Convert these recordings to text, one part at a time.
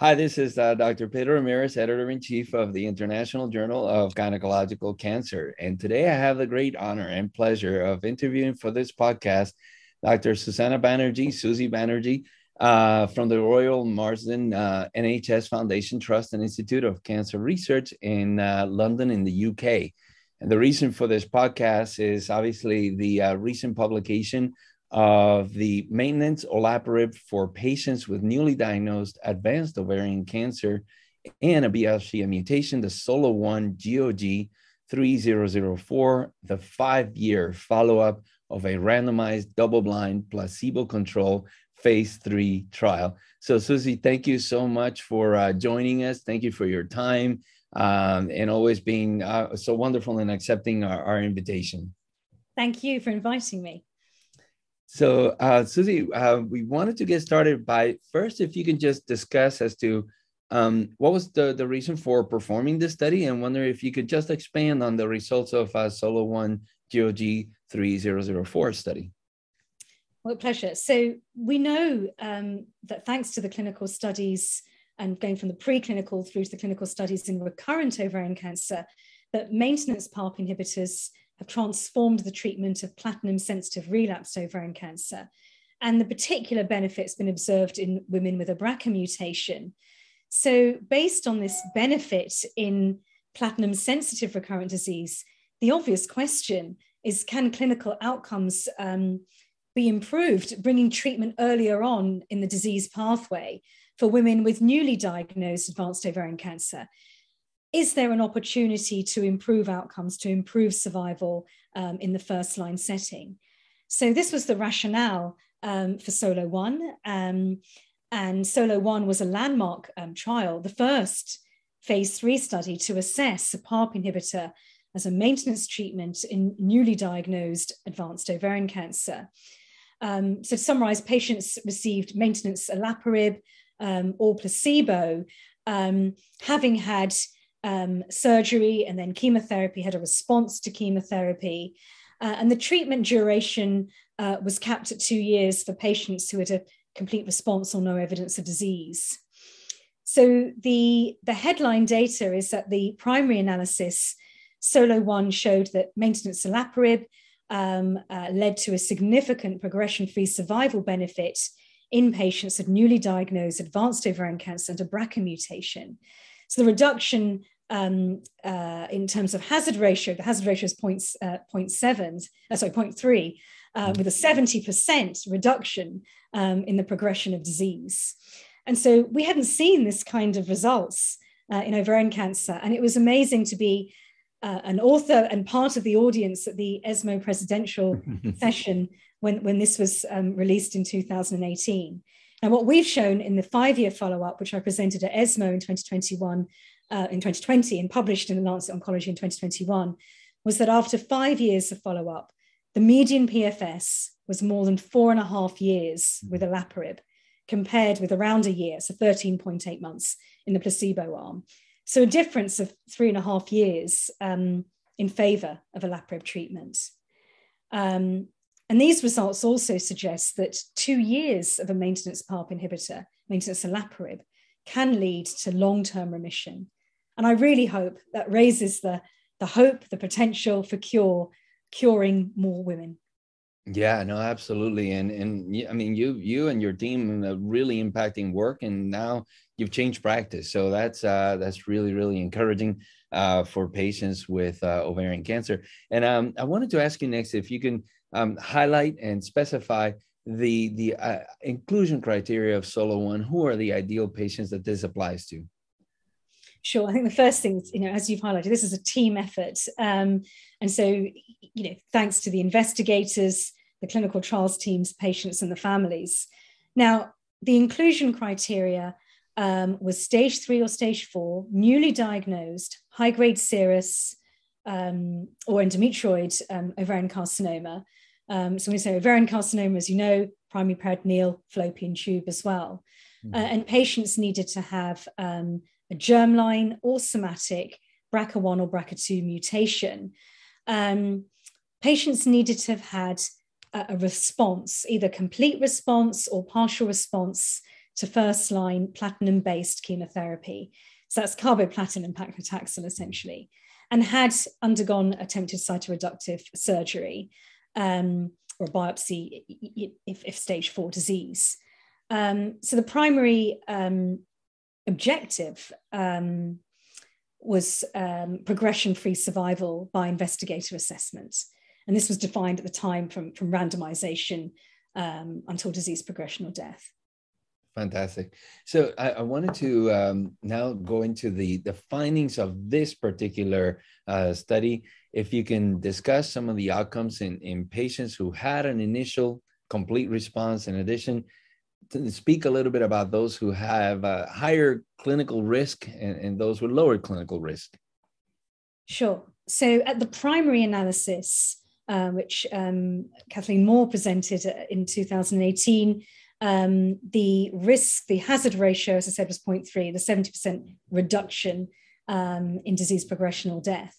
Hi, this is Dr. Pedro Ramirez, Editor-in-Chief of the International Journal of Gynecological Cancer. And today I have the great honor and pleasure of interviewing for this podcast, Dr. Susanna Banerjee, Susie Banerjee, from the Royal Marsden NHS Foundation Trust and Institute of Cancer Research in London in the UK. And the reason for this podcast is obviously the recent publication of the maintenance olaparib for patients with newly diagnosed advanced ovarian cancer and a BRCA mutation, the SOLO1 GOG3004, the 5-year follow-up of a randomized double-blind placebo-controlled phase 3 trial. So Susie, thank you so much for joining us. Thank you for your time and always being so wonderful and accepting our invitation. Thank you for inviting me. So, Susie, we wanted to get started by first, if you can just discuss as to what was the reason for performing this study, and wonder if you could just expand on the results of SOLO1 GOG3004 study. What pleasure. So we know that thanks to the clinical studies and going from the preclinical through to the clinical studies in recurrent ovarian cancer, that maintenance PARP inhibitors have transformed the treatment of platinum-sensitive relapsed ovarian cancer. And the particular benefit's been observed in women with a BRCA mutation. So based on this benefit in platinum-sensitive recurrent disease, the obvious question is, can clinical outcomes be improved, bringing treatment earlier on in the disease pathway for women with newly diagnosed advanced ovarian cancer? Is there an opportunity to improve outcomes, to improve survival in the first line setting? So this was the rationale for SOLO1. And SOLO1 was a landmark trial, the first phase 3 study to assess a PARP inhibitor as a maintenance treatment in newly diagnosed advanced ovarian cancer. So to summarize, patients received maintenance olaparib or placebo, having had surgery and then chemotherapy, had a response to chemotherapy. And the treatment duration was capped at 2 years for patients who had a complete response or no evidence of disease. So the headline data is that the primary analysis, SOLO1, showed that maintenance olaparib led to a significant progression-free survival benefit in patients with newly diagnosed advanced ovarian cancer and a BRCA mutation. So the reduction in terms of hazard ratio, the hazard ratio is 0.3, with a 70% reduction in the progression of disease. And so we hadn't seen this kind of results in ovarian cancer. And it was amazing to be an author and part of the audience at the ESMO presidential session when this was released in 2018. And what we've shown in the 5-year follow-up, which I presented at ESMO in 2020 and published in the Lancet Oncology in 2021, was that after 5 years of follow-up, the median PFS was more than 4.5 years with olaparib, compared with around a year, so 13.8 months in the placebo arm. So a difference of 3.5 years in favor of olaparib treatment. And these results also suggest that 2 years of a maintenance PARP inhibitor, maintenance olaparib, can lead to long-term remission. And I really hope that raises the hope, the potential for curing more women. Yeah, no, absolutely. And I mean, you and your team are really impacting work, and now you've changed practice. So that's really, really encouraging for patients with ovarian cancer. And I wanted to ask you next, if you can highlight and specify the inclusion criteria of SOLO1. Who are the ideal patients that this applies to? Sure. I think the first thing is, as you've highlighted, this is a team effort. And so, thanks to the investigators, the clinical trials teams, patients, and the families. Now, the inclusion criteria was stage 3 or stage 4, newly diagnosed, high-grade serous or endometrioid ovarian carcinoma. So we say ovarian carcinoma, as you know, primary peritoneal, fallopian tube as well. And patients needed to have a germline or somatic BRCA1 or BRCA2 mutation. Patients needed to have had a response, either complete response or partial response to first-line platinum-based chemotherapy. So that's carboplatin and paclitaxel, essentially, and had undergone attempted cytoreductive surgery or biopsy if stage 4 disease. So the primary objective was progression-free survival by investigator assessment. And this was defined at the time from randomization until disease progression or death. Fantastic. So I wanted to now go into the findings of this particular study. If you can discuss some of the outcomes in patients who had an initial complete response, in addition, to speak a little bit about those who have a higher clinical risk and those with lower clinical risk. Sure. So at the primary analysis, which Kathleen Moore presented in 2018, the risk, the hazard ratio, as I said, was 0.3, the 70% reduction in disease progression or death.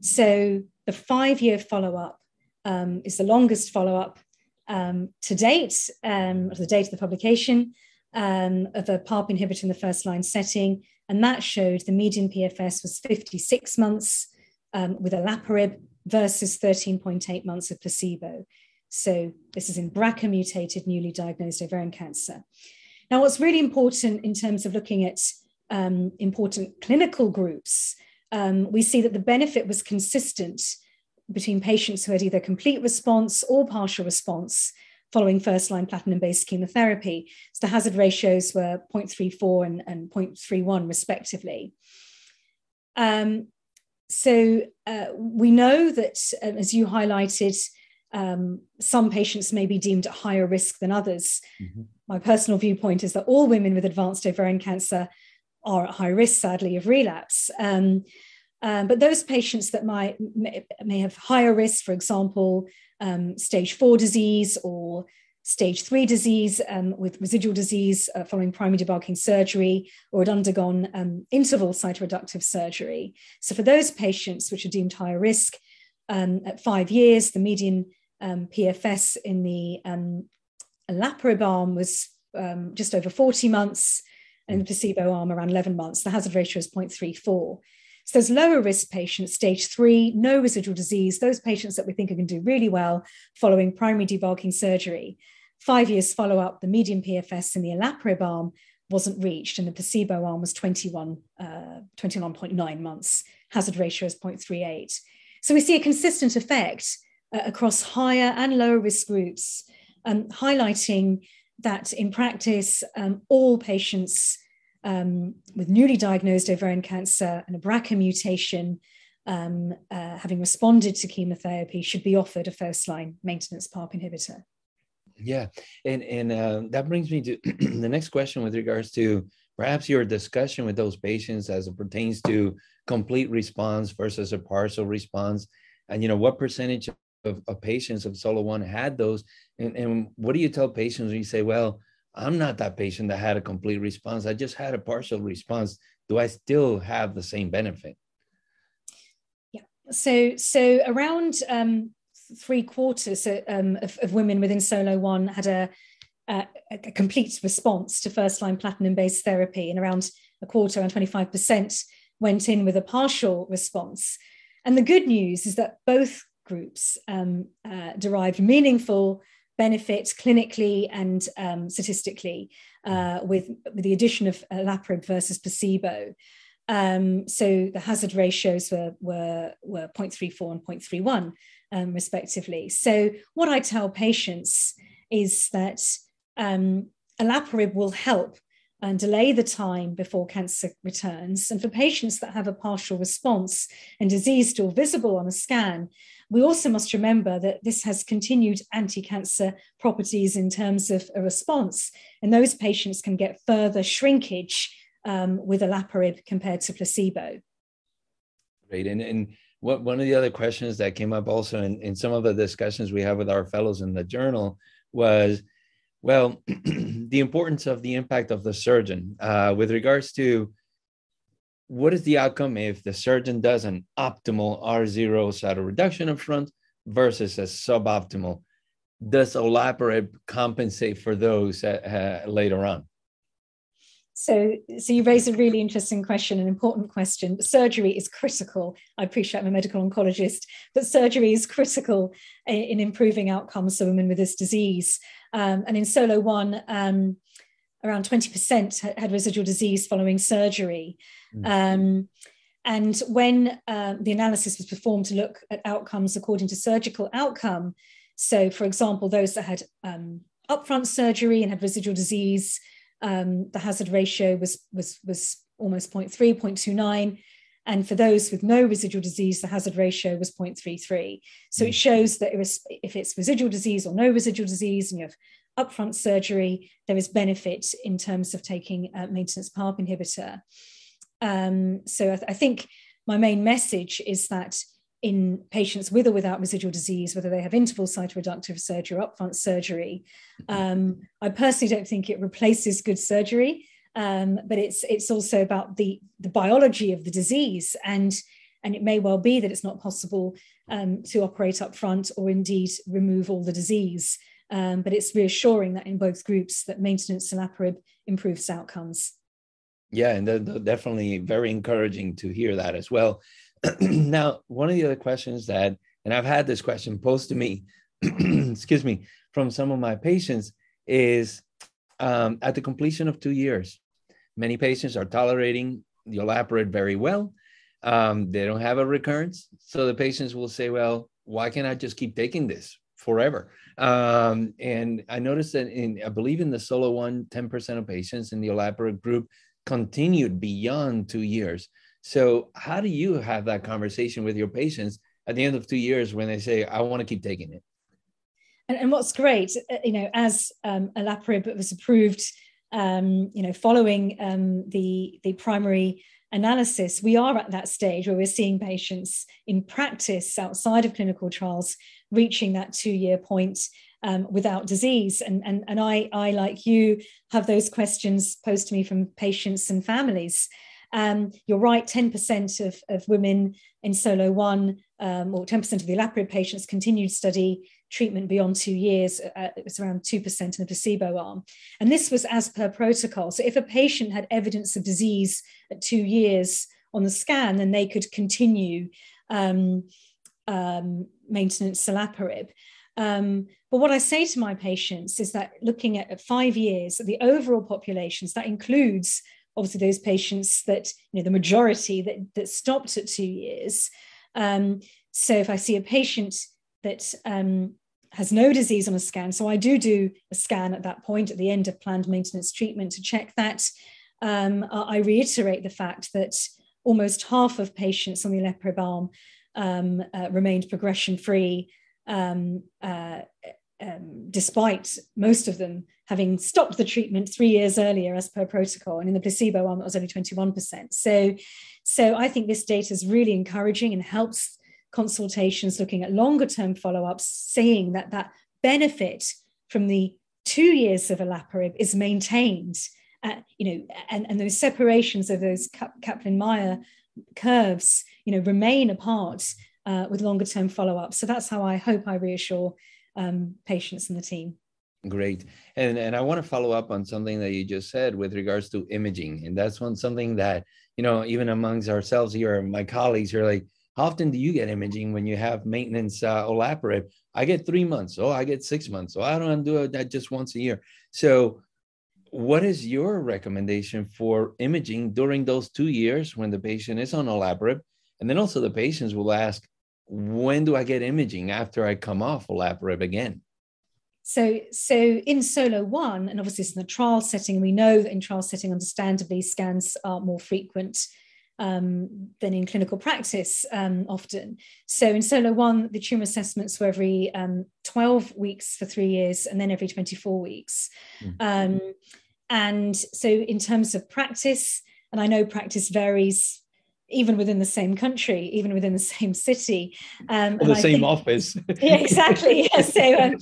So the 5-year follow-up is the longest follow-up to date, or the date of the publication, of a PARP inhibitor in the first-line setting, and that showed the median PFS was 56 months with olaparib versus 13.8 months of placebo. So this is in BRCA mutated, newly diagnosed ovarian cancer. Now, what's really important in terms of looking at important clinical groups, we see that the benefit was consistent between patients who had either complete response or partial response following first-line platinum-based chemotherapy. So the hazard ratios were 0.34 and 0.31, respectively. So we know that, as you highlighted, some patients may be deemed at higher risk than others. Mm-hmm. My personal viewpoint is that all women with advanced ovarian cancer are at high risk, sadly, of relapse. But those patients that may have higher risk, for example, stage 4 disease or stage 3 disease with residual disease following primary debulking surgery, or had undergone interval cytoreductive surgery. So for those patients which are deemed higher risk, at 5 years, the median PFS in the olaparib arm was just over 40 months, and the placebo arm around 11 months. The hazard ratio is 0.34. So those lower risk patients, stage 3, no residual disease, those patients that we think are going to do really well following primary debulking surgery. 5 years follow-up, the median PFS in the olaparib arm wasn't reached, and the placebo arm was 21.9 months. Hazard ratio is 0.38. So we see a consistent effect across higher and lower risk groups, highlighting that in practice, all patients with newly diagnosed ovarian cancer and a BRCA mutation having responded to chemotherapy should be offered a first-line maintenance PARP inhibitor. Yeah, and that brings me to the next question with regards to perhaps your discussion with those patients as it pertains to complete response versus a partial response. And, you know, what percentage of patients of SOLO1 had those? And what do you tell patients when you say, well, I'm not that patient that had a complete response. I just had a partial response. Do I still have the same benefit? Yeah. So around 3/4 of women within SOLO1 had a complete response to first-line platinum-based therapy, and around a quarter, around 25%, went in with a partial response. And the good news is that both groups derived meaningful benefits clinically and statistically with the addition of olaparib versus placebo. So the hazard ratios were 0.34 and 0.31, respectively. So what I tell patients is that olaparib will help and delay the time before cancer returns. And for patients that have a partial response and disease still visible on a scan, we also must remember that this has continued anti-cancer properties in terms of a response. And those patients can get further shrinkage with olaparib compared to placebo. Great. And what, one of the other questions that came up also in some of the discussions we have with our fellows in the journal was, well, the importance of the impact of the surgeon with regards to what is the outcome if the surgeon does an optimal R0 cytoreduction up front versus a suboptimal? Does olaparib compensate for those later on? So you raise a really interesting question, an important question. Surgery is critical. I appreciate I'm a medical oncologist, but surgery is critical in improving outcomes for women with this disease. And in SOLO1, around 20% had residual disease following surgery. And when the analysis was performed to look at outcomes according to surgical outcome, so for example, those that had upfront surgery and had residual disease, the hazard ratio was almost 0.3, 0.29. And for those with no residual disease, the hazard ratio was 0.33. So it shows that if it's residual disease or no residual disease and you have upfront surgery, there is benefit in terms of taking maintenance PARP inhibitor. So I think my main message is that in patients with or without residual disease, whether they have interval cytoreductive surgery or upfront surgery, I personally don't think it replaces good surgery, but it's also about the biology of the disease, and it may well be that it's not possible to operate upfront or indeed remove all the disease, but it's reassuring that in both groups that maintenance olaparib improves outcomes. Yeah, and they're definitely very encouraging to hear that as well. Now, one of the other questions that, and I've had this question posed to me, excuse me, from some of my patients is at the completion of 2 years, many patients are tolerating the olaparib very well. They don't have a recurrence. So the patients will say, well, why can't I just keep taking this forever? And I noticed that I believe in the SOLO1, 10% of patients in the olaparib group continued beyond 2 years. So how do you have that conversation with your patients at the end of 2 years when they say, I want to keep taking it? And what's great, you know, as olaparib was approved, you know, following the primary analysis, we are at that stage where we're seeing patients in practice outside of clinical trials reaching that 2 year point without disease. And I, like you, have those questions posed to me from patients and families. You're right, 10% of women in SOLO1 or 10% of the olaparib patients continued study treatment beyond 2 years. It was around 2% in the placebo arm. And this was as per protocol. So if a patient had evidence of disease at 2 years on the scan, then they could continue maintenance olaparib. But what I say to my patients is that looking at 5 years, the overall populations, that includes obviously those patients that, you know, the majority that stopped at 2 years. So if I see a patient that has no disease on a scan, so I do a scan at that point at the end of planned maintenance treatment to check that. I reiterate the fact that almost half of patients on the olaparib arm remained progression-free, despite most of them having stopped the treatment 3 years earlier as per protocol. And in the placebo arm, that was only 21%. So I think this data is really encouraging and helps consultations looking at longer term follow-ups, seeing that benefit from the 2 years of olaparib is maintained, you know, and those separations of those Kaplan-Meier curves, you know, remain apart with longer term follow-up. So that's how I hope I reassure patients and the team. Great. And I want to follow up on something that you just said with regards to imaging. And that's something that, you know, even amongst ourselves here, my colleagues are like, how often do you get imaging when you have maintenance olaparib? I get 3 months. Oh, I get 6 months. Oh, I don't do that just once a year. So what is your recommendation for imaging during those 2 years when the patient is on olaparib? And then also the patients will ask, when do I get imaging after I come off olaparib again? So in SOLO1, and obviously it's in the trial setting, we know that in trial setting, understandably, scans are more frequent than in clinical practice often. So in SOLO1, the tumor assessments were every 12 weeks for 3 years and then every 24 weeks. Mm-hmm. And so in terms of practice, and I know practice varies even within the same country, even within the same city. Or the same office. Yeah, exactly. Yeah.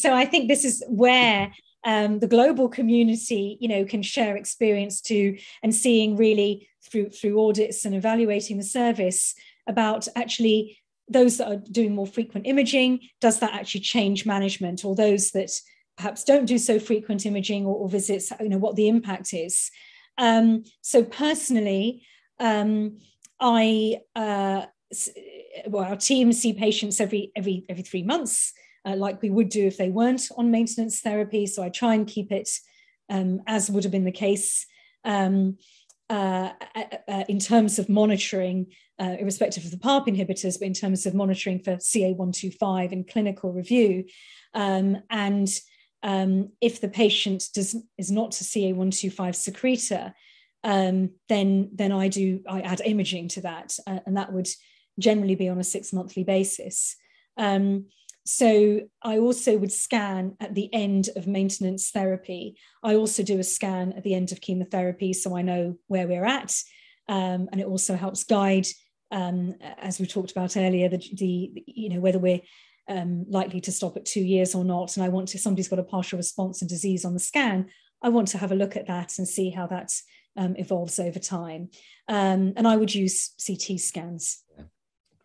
So I think this is where the global community, you know, can share experience too, and seeing really through audits and evaluating the service about actually those that are doing more frequent imaging, does that actually change management, or those that perhaps don't do so frequent imaging or visits, you know, what the impact is. So personally, our team see patients every 3 months, like we would do if they weren't on maintenance therapy. So I try and keep it as would have been the case in terms of monitoring, irrespective of the PARP inhibitors, but in terms of monitoring for CA125 in clinical review. If the patient is not a CA125 secretor, then I add imaging to that, and that would generally be on a 6-monthly basis. So I also would scan at the end of maintenance therapy. I also do a scan at the end of chemotherapy, so I know where we're at, and it also helps guide, as we talked about earlier, whether we're likely to stop at 2 years or not. And I want to, if somebody's got a partial response and disease on the scan, I want to have a look at that and see how that evolves over time. And I would use CT scans. Yeah.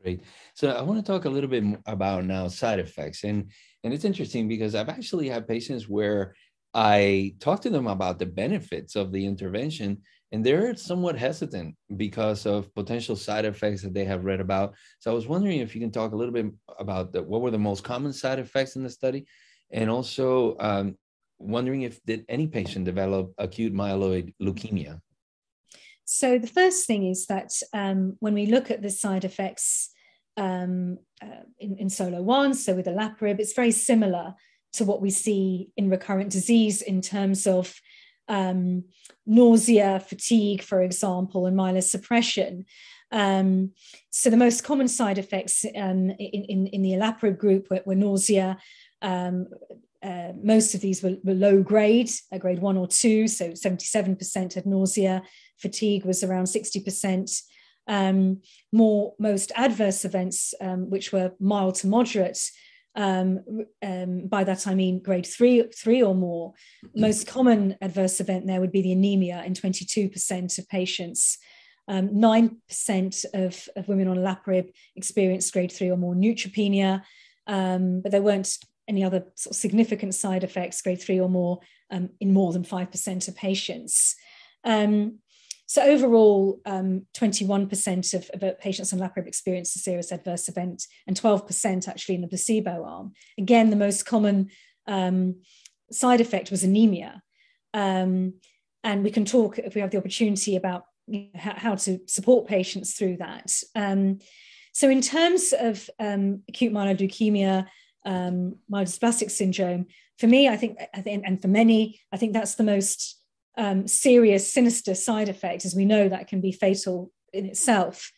Great. So I want to talk a little bit about now side effects. And it's interesting because I've actually had patients where I talk to them about the benefits of the intervention, and they're somewhat hesitant because of potential side effects that they have read about. So I was wondering if you can talk a little bit about what were the most common side effects in the study, and also wondering if did any patient develop acute myeloid leukemia? So the first thing is that when we look at the side effects in SOLO1, so with olaparib, it's very similar to what we see in recurrent disease in terms of nausea, fatigue, for example, and myelosuppression. So the most common side effects in the olaparib group were nausea. Most of these were low grade, grade 1 or 2, so 77% had nausea. Fatigue was around 60%. Most adverse events, which were mild to moderate, by that I mean grade 3 or more. Most common adverse event there would be the anemia in 22% of patients. 9% of women on olaparib experienced grade 3 or more neutropenia, but there weren't any other sort of significant side effects, grade 3 or more, in more than 5% of patients. So overall, 21% of patients on olaparib experienced a serious adverse event, and 12% actually in the placebo arm. Again, the most common side effect was anemia. And we can talk, if we have the opportunity, about how to support patients through that. So in terms of acute myeloid leukemia, myelodysplastic syndrome, for me, I think, and for many, I think that's the most serious, sinister side effect, as we know that can be fatal in itself.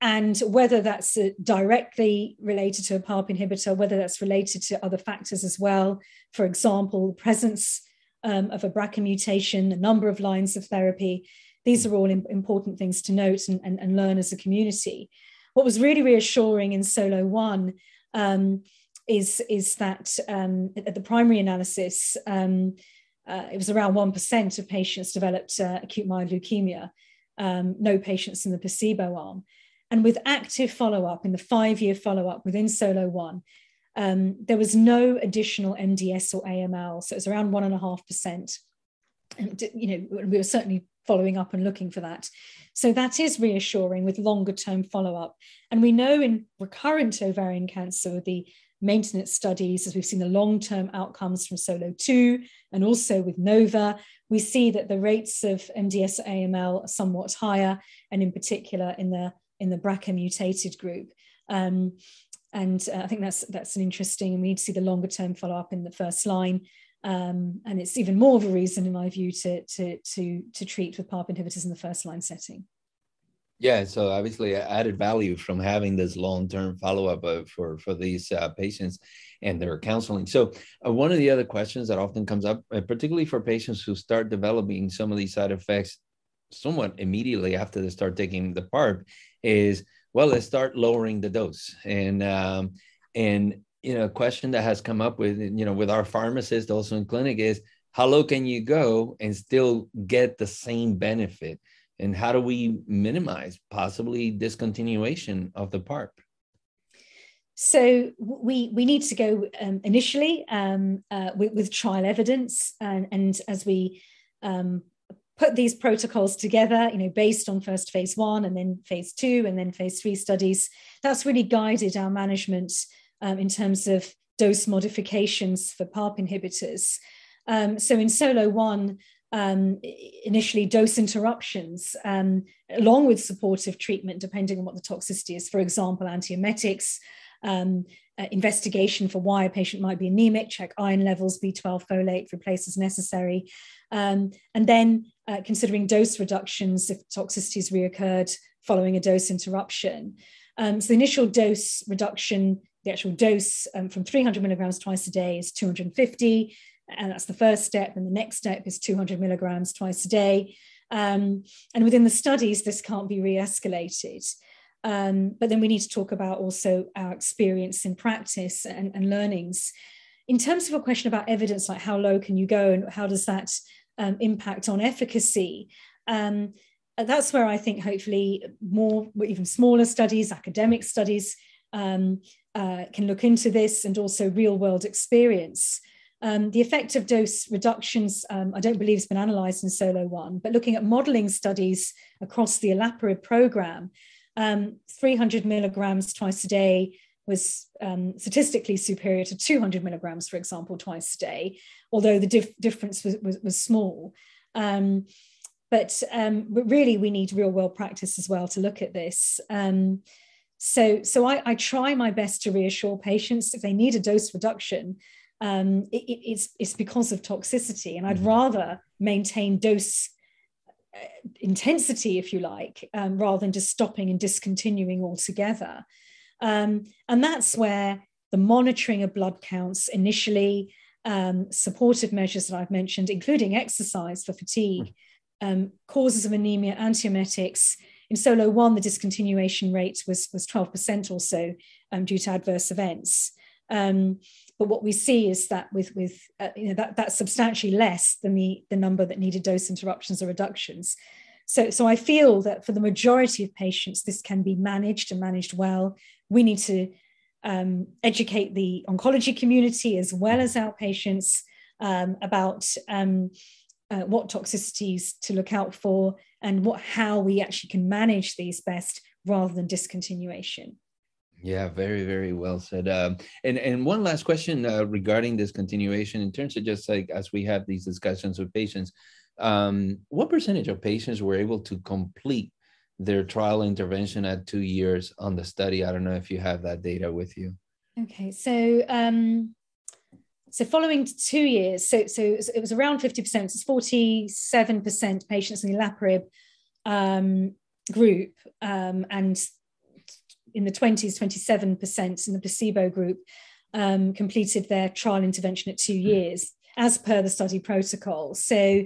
And whether that's directly related to a PARP inhibitor, whether that's related to other factors as well, for example, presence of a BRCA mutation, the number of lines of therapy, these are all important things to note and learn as a community. What was really reassuring in SOLO1 is that at the primary analysis, it was around 1% of patients developed acute myeloid leukemia, no patients in the placebo arm. And with active follow-up, in the 5-year follow-up within SOLO1, there was no additional MDS or AML, so it was around 1.5%. And, we were certainly following up and looking for that. So that is reassuring with longer-term follow-up. And we know in recurrent ovarian cancer, the maintenance studies, as we've seen the long-term outcomes from SOLO2 and also with NOVA, we see that the rates of MDS AML are somewhat higher, and in particular in the BRCA mutated group. I think that's an interesting, and we need to see the longer-term follow-up in the first line. And it's even more of a reason, in my view, to treat with PARP inhibitors in the first-line setting. Yeah, so obviously added value from having this long-term follow-up for these patients and their counseling. So one of the other questions that often comes up, particularly for patients who start developing some of these side effects somewhat immediately after they start taking the PARP, is, well, let's start lowering the dose. A question that has come up with our pharmacist also in clinic is, how low can you go and still get the same benefit? And how do we minimize possibly discontinuation of the PARP? So we need to go initially with trial evidence. And as we put these protocols together, you know, based on first phase 1 and then phase 2 and then phase 3 studies. That's really guided our management in terms of dose modifications for PARP inhibitors. So in SOLO1, initially dose interruptions, along with supportive treatment, depending on what the toxicity is, for example, antiemetics, investigation for why a patient might be anemic, check iron levels, B12 folate, replace as necessary, and then considering dose reductions if toxicities reoccurred following a dose interruption. So the initial dose reduction, the actual dose from 300 milligrams twice a day is 250, and that's the first step, and the next step is 200 milligrams twice a day. And within the studies, this can't be re-escalated. But then we need to talk about also our experience in practice and learnings. In terms of a question about evidence, like how low can you go and how does that impact on efficacy? That's where I think hopefully more, even smaller studies, academic studies can look into this, and also real world experience. The effect of dose reductions, I don't believe has been analysed in SOLO1, but looking at modelling studies across the Olaparib programme, 300 milligrams twice a day was statistically superior to 200 milligrams, for example, twice a day, although the difference was small. But really, we need real world practice as well to look at this. So I try my best to reassure patients if they need a dose reduction, it's because of toxicity, and I'd rather maintain dose intensity, if you like, rather than just stopping and discontinuing altogether. And that's where the monitoring of blood counts initially, supportive measures that I've mentioned, including exercise for fatigue, causes of anemia, antiemetics. In SOLO1, the discontinuation rate was 12% or so due to adverse events. But what we see is that that's substantially less than the number that needed dose interruptions or reductions. So I feel that for the majority of patients, this can be managed and managed well. We need to educate the oncology community as well as our patients about what toxicities to look out for and how we actually can manage these best rather than discontinuation. Yeah, very, very well said. And one last question regarding this continuation in terms of just like as we have these discussions with patients, what percentage of patients were able to complete their trial intervention at 2 years on the study? I don't know if you have that data with you. Okay, so following 2 years, so it was around 50%, so it's 47% patients in the Olaparib group, and in the 20s, 27% in the placebo group completed their trial intervention at 2 years, as per the study protocol. So,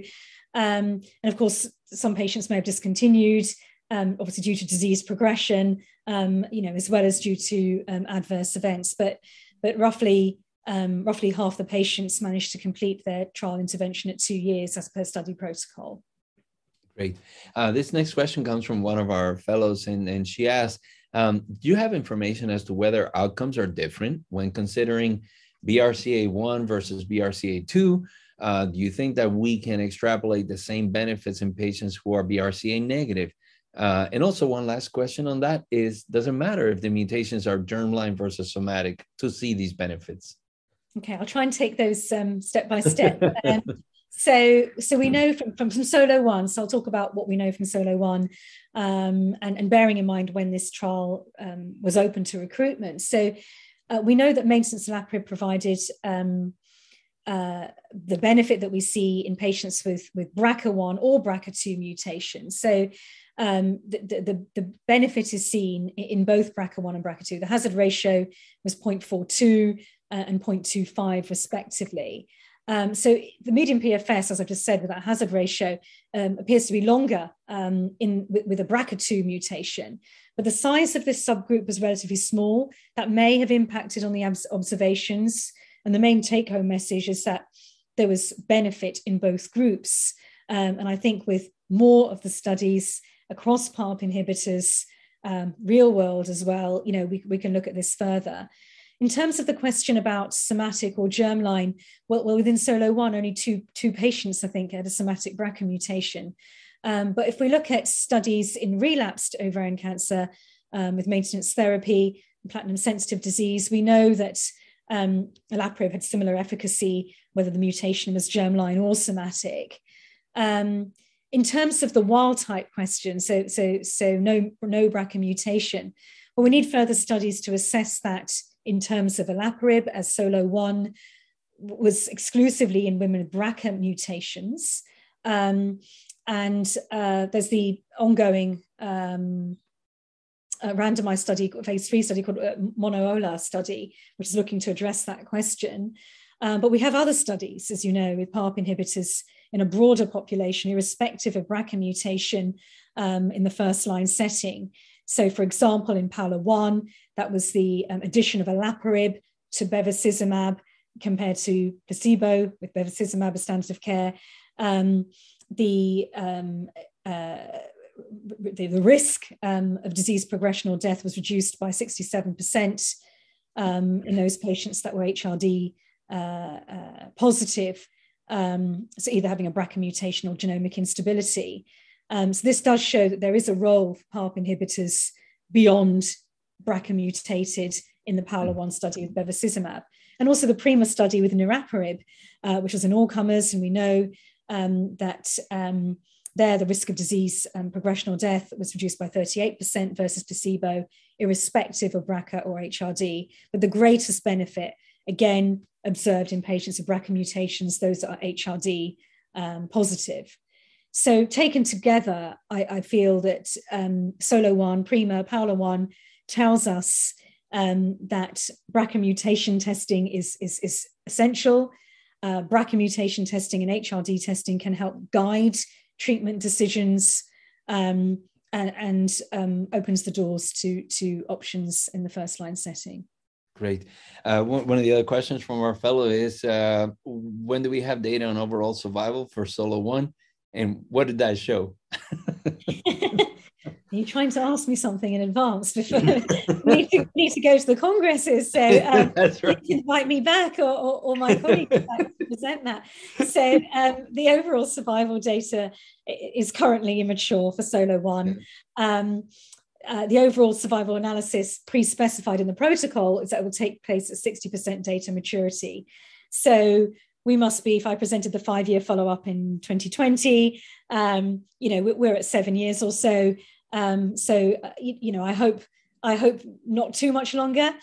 and of course, some patients may have discontinued, obviously due to disease progression, as well as due to adverse events. But roughly half the patients managed to complete their trial intervention at 2 years, as per study protocol. Great. This next question comes from one of our fellows, and she asks, do you have information as to whether outcomes are different when considering BRCA1 versus BRCA2? Do you think that we can extrapolate the same benefits in patients who are BRCA negative? And also one last question on that is, does it matter if the mutations are germline versus somatic to see these benefits? Okay, I'll try and take those step by step. So we know from SOLO1, so I'll talk about what we know from SOLO1 and bearing in mind when this trial was open to recruitment. So we know that maintenance Olaparib provided the benefit that we see in patients with BRCA1 or BRCA2 mutations. So the benefit is seen in both BRCA1 and BRCA2. The hazard ratio was 0.42 and 0.25 respectively. So the median PFS, as I've just said, with that hazard ratio appears to be longer with a BRCA2 mutation. But the size of this subgroup was relatively small. That may have impacted on the observations. And the main take-home message is that there was benefit in both groups. And I think with more of the studies across PARP inhibitors, real world as well, we can look at this further. In terms of the question about somatic or germline, well within SOLO1, only two patients, I think, had a somatic BRCA mutation. But if we look at studies in relapsed ovarian cancer with maintenance therapy, platinum-sensitive disease, we know that olaparib had similar efficacy, whether the mutation was germline or somatic. In terms of the wild-type question, so no BRCA mutation, well, we need further studies to assess that in terms of olaparib, as SOLO1 was exclusively in women with BRCA mutations. And there's the ongoing randomized study, phase 3 study called Monoola study, which is looking to address that question. But we have other studies, as you know, with PARP inhibitors in a broader population, irrespective of BRCA mutation in the first line setting. So for example, in PAOLA-1, that was the addition of olaparib to bevacizumab compared to placebo, with bevacizumab as standard of care. The risk of disease progression or death was reduced by 67% in those patients that were HRD positive, so either having a BRCA mutation or genomic instability. So this does show that there is a role for PARP inhibitors beyond BRCA mutated in the PAOLA-1 study with bevacizumab. And also the PRIMA study with niraparib, which was an all-comers, and we know that there the risk of disease and progression or death was reduced by 38% versus placebo, irrespective of BRCA or HRD. But the greatest benefit, again, observed in patients with BRCA mutations, those that are HRD positive. So taken together, I feel that SOLO1, PRIMA, PAOLA-1 tells us that BRCA mutation testing is essential. BRCA mutation testing and HRD testing can help guide treatment decisions and opens the doors to options in the first line setting. Great. One of the other questions from our fellow is, when do we have data on overall survival for SOLO1? And what did that show? You're trying to ask me something in advance before we need to go to the congresses. So that's right. You can invite me back or my colleague to present that. So the overall survival data is currently immature for SOLO1. The overall survival analysis pre-specified in the protocol is that it will take place at 60% data maturity. So we must be, if I presented the 5-year follow-up in 2020, we're at 7 years or so. I hope not too much longer.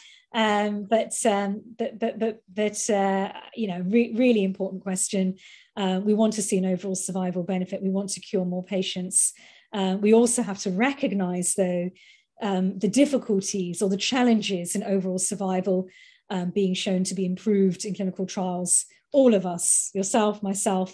Really important question. We want to see an overall survival benefit. We want to cure more patients. We also have to recognize, though, the difficulties or the challenges in overall survival being shown to be improved in clinical trials. All of us, yourself, myself,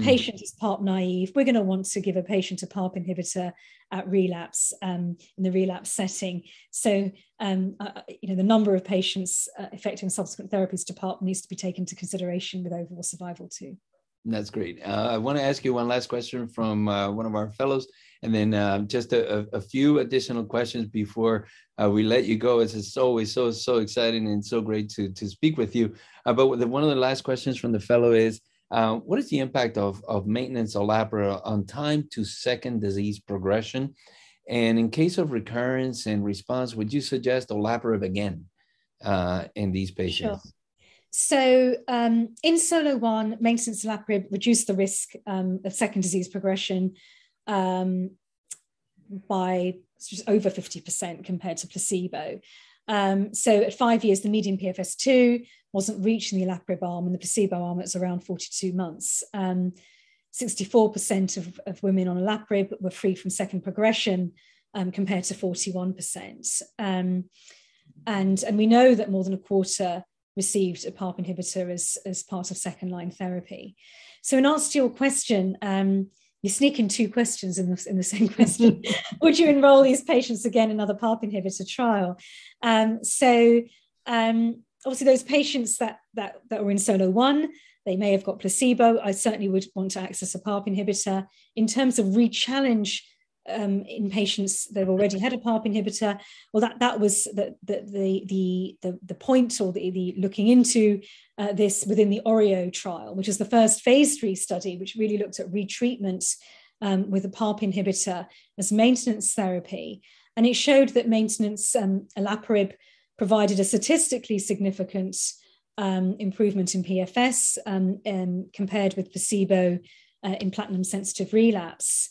patient is PARP naive. We're going to want to give a patient a PARP inhibitor at relapse, in the relapse setting. So, the number of patients affecting subsequent therapies to PARP needs to be taken into consideration with overall survival too. That's great. I want to ask you one last question from one of our fellows, and then just a few additional questions before we let you go. It's always so exciting and so great to speak with you. But one of the last questions from the fellow is, what is the impact of maintenance olaparib on time to second disease progression? And in case of recurrence and response, would you suggest olaparib again in these patients? Sure. So in SOLO1, maintenance olaparib reduced the risk of second disease progression by just over 50% compared to placebo. So at 5 years, the median PFS2 wasn't reached in the olaparib arm, and the placebo arm was around 42 months. 64% of women on olaparib were free from second progression compared to 41%. And we know that more than a quarter received a PARP inhibitor as part of second-line therapy. So in answer to your question, you sneak in two questions in the same question. Would you enroll these patients again in another PARP inhibitor trial? Obviously, those patients that were in SOLO1, they may have got placebo. I certainly would want to access a PARP inhibitor. In terms of re-challenge in patients that have already had a PARP inhibitor. Well, that was the point, or the looking into this within the OREO trial, which is the first phase 3 study, which really looked at retreatment with a PARP inhibitor as maintenance therapy. And it showed that maintenance olaparib provided a statistically significant improvement in PFS compared with placebo in platinum-sensitive relapse.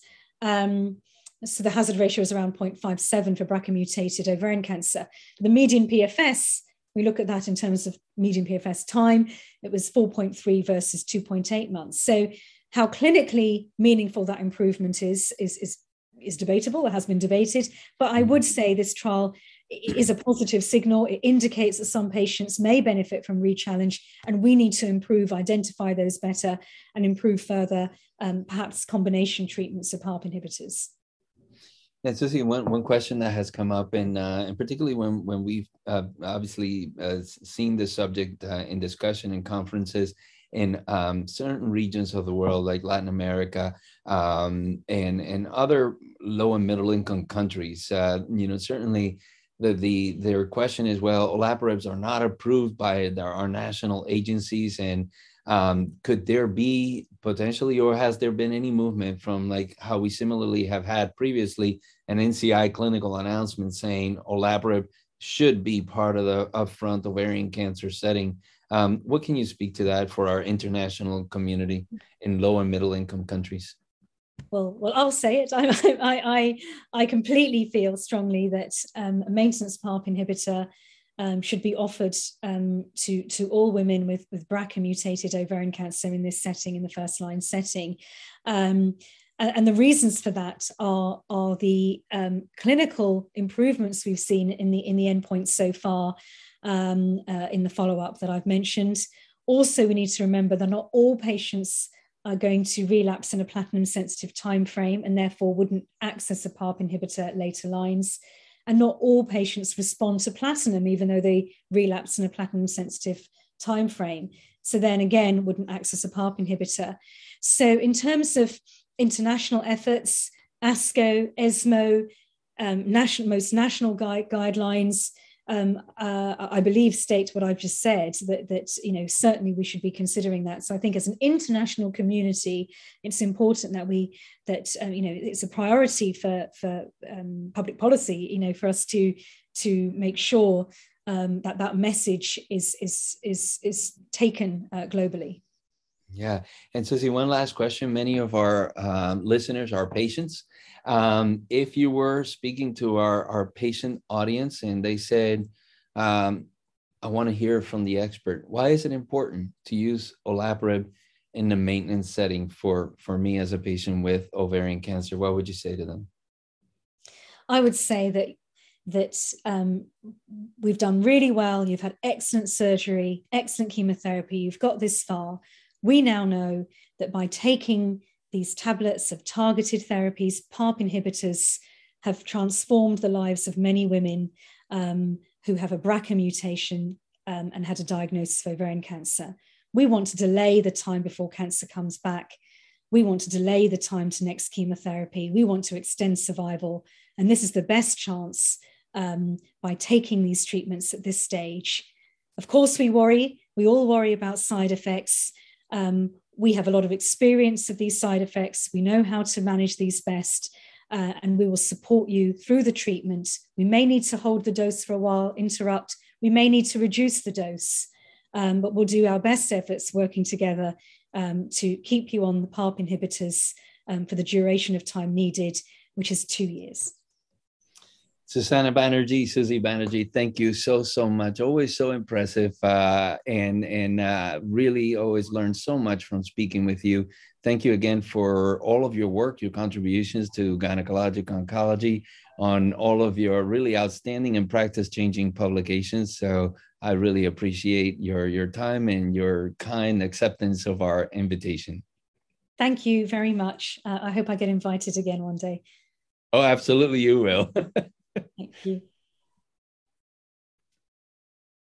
So the hazard ratio is around 0.57 for BRCA-mutated ovarian cancer. The median PFS, we look at that in terms of median PFS time, it was 4.3 versus 2.8 months. So how clinically meaningful that improvement is debatable. It has been debated, but I would say this trial is a positive signal. It indicates that some patients may benefit from rechallenge, and we need to identify those better, and improve further, perhaps combination treatments of PARP inhibitors. Yeah, Susie, one question that has come up, and particularly when we've obviously seen this subject in discussion in conferences in certain regions of the world, like Latin America and other low and middle income countries, certainly. Their question is, well, olaparibs are not approved by our national agencies, and could there be potentially, or has there been any movement from like how we similarly have had previously an NCI clinical announcement saying olaparib should be part of the upfront ovarian cancer setting? What can you speak to that for our international community in low and middle income countries? Well, I'll say it. I completely feel strongly that a maintenance PARP inhibitor should be offered to all women with BRCA mutated ovarian cancer in this setting, in the first line setting. And the reasons for that are the clinical improvements we've seen in the endpoints so far in the follow-up that I've mentioned. Also, we need to remember that not all patients are going to relapse in a platinum-sensitive time frame, and therefore wouldn't access a PARP inhibitor at later lines. And not all patients respond to platinum, even though they relapse in a platinum-sensitive time frame. So then again, wouldn't access a PARP inhibitor. So in terms of international efforts, ASCO, ESMO, most national guidelines, I believe state what I've just said, that certainly we should be considering that. So I think as an international community, it's important that it's a priority for public policy, for us to make sure that message is taken globally. Yeah, and Susie, one last question. Many of our listeners are patients. If you were speaking to our patient audience and they said, I want to hear from the expert, why is it important to use olaparib in the maintenance setting for me as a patient with ovarian cancer? What would you say to them? I would say that we've done really well. You've had excellent surgery, excellent chemotherapy. You've got this far. We now know that by taking these tablets of targeted therapies, PARP inhibitors have transformed the lives of many women who have a BRCA mutation and had a diagnosis of ovarian cancer. We want to delay the time before cancer comes back. We want to delay the time to next chemotherapy. We want to extend survival. And this is the best chance by taking these treatments at this stage. Of course, we all worry about side effects. We have a lot of experience of these side effects. We know how to manage these best, and we will support you through the treatment. We may need to hold the dose for a while, interrupt. We may need to reduce the dose, but we'll do our best efforts working together to keep you on the PARP inhibitors for the duration of time needed, which is 2 years. Susanna Banerjee, Susie Banerjee, thank you so much. Always so impressive, and really always learn so much from speaking with you. Thank you again for all of your work, your contributions to gynecologic oncology, on all of your really outstanding and practice-changing publications. So I really appreciate your time and your kind acceptance of our invitation. Thank you very much. I hope I get invited again one day. Oh, absolutely, you will. Thank you.